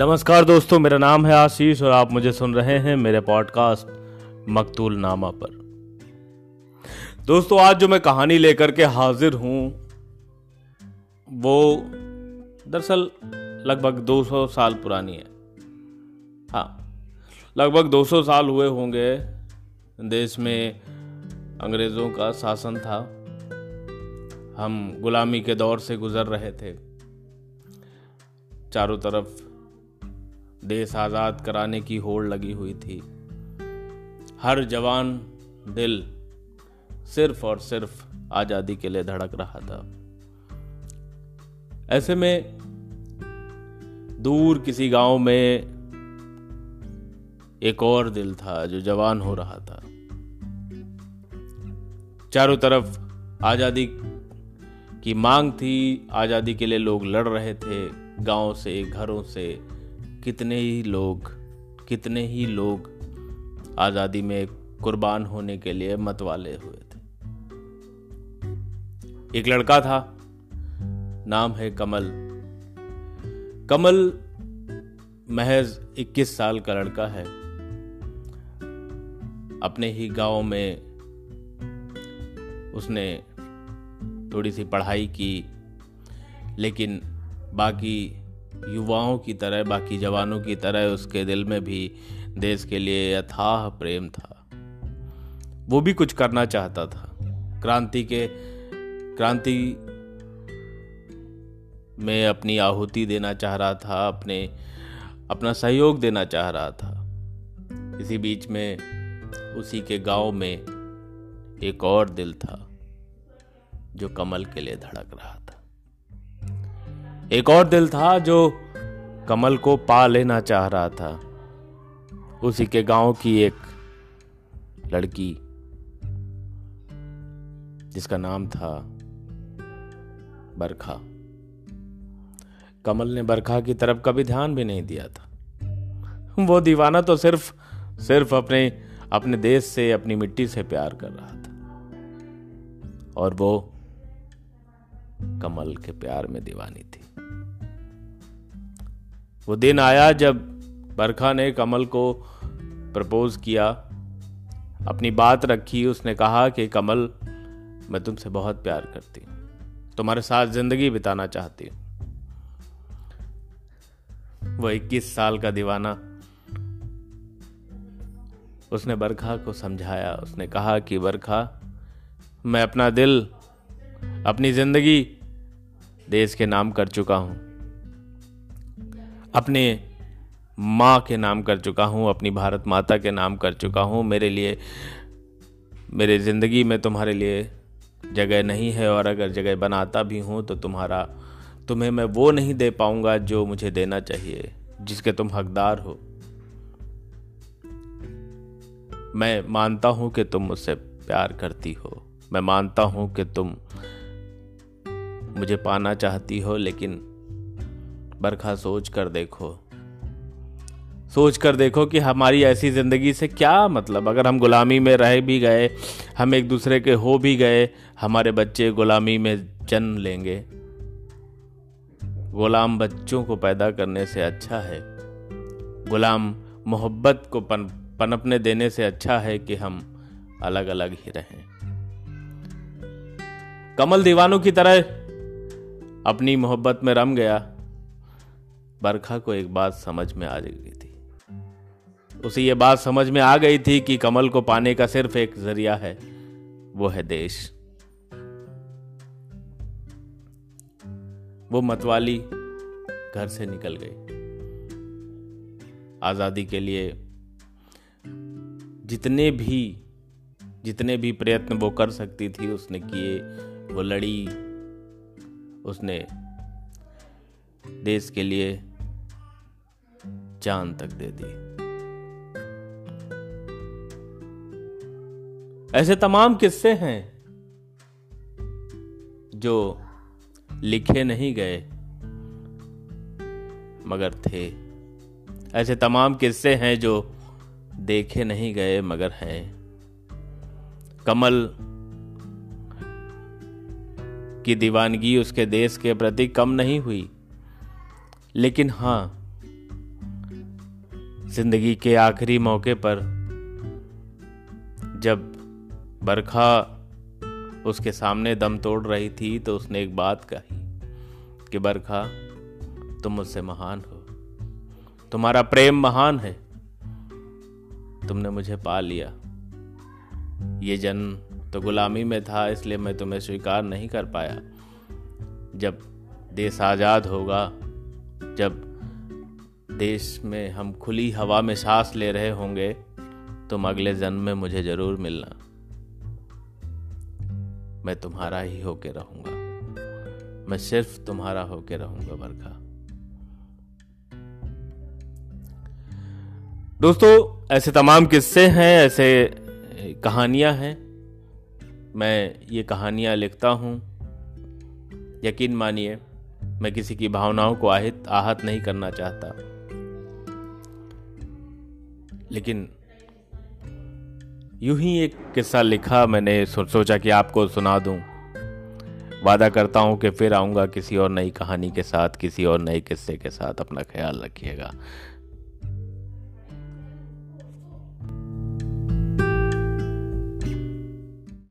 नमस्कार दोस्तों, मेरा नाम है आशीष और आप मुझे सुन रहे हैं मेरे पॉडकास्ट मकतूल नामा पर। दोस्तों, आज जो मैं कहानी लेकर के हाजिर हूं वो दरअसल लगभग 200 साल पुरानी है। हाँ, लगभग 200 साल हुए होंगे। देश में अंग्रेज़ों का शासन था, हम गुलामी के दौर से गुजर रहे थे। चारों तरफ देश आज़ाद कराने की होड़ लगी हुई थी। हर जवान दिल सिर्फ और सिर्फ आज़ादी के लिए धड़क रहा था। ऐसे में दूर किसी गांव में एक और दिल था जो जवान हो रहा था। चारों तरफ आज़ादी की मांग थी, आज़ादी के लिए लोग लड़ रहे थे। गांव से, घरों से कितने ही लोग आज़ादी में कुर्बान होने के लिए मतवाले हुए थे। एक लड़का था, नाम है कमल। कमल महज 21 साल का लड़का है। अपने ही गांव में उसने थोड़ी सी पढ़ाई की, लेकिन बाकी युवाओं की तरह, बाकी जवानों की तरह उसके दिल में भी देश के लिए अथाह प्रेम था। वो भी कुछ करना चाहता था। क्रांति में अपनी आहुति देना चाह रहा था, अपना सहयोग देना चाह रहा था। इसी बीच में उसी के गांव में एक और दिल था जो कमल के लिए धड़क रहा था। एक और दिल था जो कमल को पा लेना चाह रहा था। उसी के गांव की एक लड़की जिसका नाम था बरखा। कमल ने बरखा की तरफ कभी ध्यान भी नहीं दिया था। वो दीवाना तो सिर्फ अपने देश से, अपनी मिट्टी से प्यार कर रहा था, और वो कमल के प्यार में दीवानी थी। वो दिन आया जब बरखा ने कमल को प्रपोज किया, अपनी बात रखी। उसने कहा कि कमल, मैं तुमसे बहुत प्यार करती हूँ, तुम्हारे साथ जिंदगी बिताना चाहती हूँ। वो 21 साल का दीवाना, उसने बरखा को समझाया। उसने कहा कि बरखा, मैं अपना दिल, अपनी जिंदगी देश के नाम कर चुका हूँ, अपने माँ के नाम कर चुका हूँ, अपनी भारत माता के नाम कर चुका हूँ। मेरे ज़िंदगी में तुम्हारे लिए जगह नहीं है, और अगर जगह बनाता भी हूँ तो तुम्हें मैं वो नहीं दे पाऊँगा जो मुझे देना चाहिए, जिसके तुम हकदार हो। मैं मानता हूँ कि तुम मुझसे प्यार करती हो, मैं मानता हूँ कि तुम मुझे पाना चाहती हो, लेकिन बरखा सोच कर देखो कि हमारी ऐसी ज़िंदगी से क्या मतलब। अगर हम गुलामी में रह भी गए, हम एक दूसरे के हो भी गए, हमारे बच्चे गुलामी में जन्म लेंगे। गुलाम बच्चों को पैदा करने से अच्छा है, गुलाम मोहब्बत को पनपने देने से अच्छा है कि हम अलग अलग ही रहें। कमल दीवानों की तरह अपनी मोहब्बत में रम गया। बरखा को एक बात समझ में आ गई थी। उसे ये बात समझ में आ गई थी कि कमल को पाने का सिर्फ एक जरिया है, वो है देश। वो मतवाली घर से निकल गई। आज़ादी के लिए जितने भी प्रयत्न वो कर सकती थी उसने किए। वो लड़ी, उसने देश के लिए जान तक दे दी। ऐसे तमाम किस्से हैं जो लिखे नहीं गए मगर थे। ऐसे तमाम किस्से हैं जो देखे नहीं गए मगर हैं। कमल की दीवानगी उसके देश के प्रति कम नहीं हुई, लेकिन हाँ, जिंदगी के आखिरी मौके पर जब बरखा उसके सामने दम तोड़ रही थी तो उसने एक बात कही कि बरखा, तुम मुझसे महान हो, तुम्हारा प्रेम महान है, तुमने मुझे पा लिया। ये जन्म तो गुलामी में था, इसलिए मैं तुम्हें स्वीकार नहीं कर पाया। जब देश आज़ाद होगा, जब देश में हम खुली हवा में सांस ले रहे होंगे, तुम अगले जन्म में मुझे जरूर मिलना, मैं तुम्हारा ही होके रहूंगा, मैं सिर्फ तुम्हारा होके रहूंगा बरखा। दोस्तों, ऐसे तमाम किस्से हैं, ऐसे कहानियां हैं। मैं ये कहानियां लिखता हूं, यकीन मानिए मैं किसी की भावनाओं को आहत नहीं करना चाहता, लेकिन यूं ही एक किस्सा लिखा मैंने, सोचा कि आपको सुना दूं। वादा करता हूं कि फिर आऊंगा किसी और नई कहानी के साथ, किसी और नए किस्से के साथ। अपना ख्याल रखिएगा।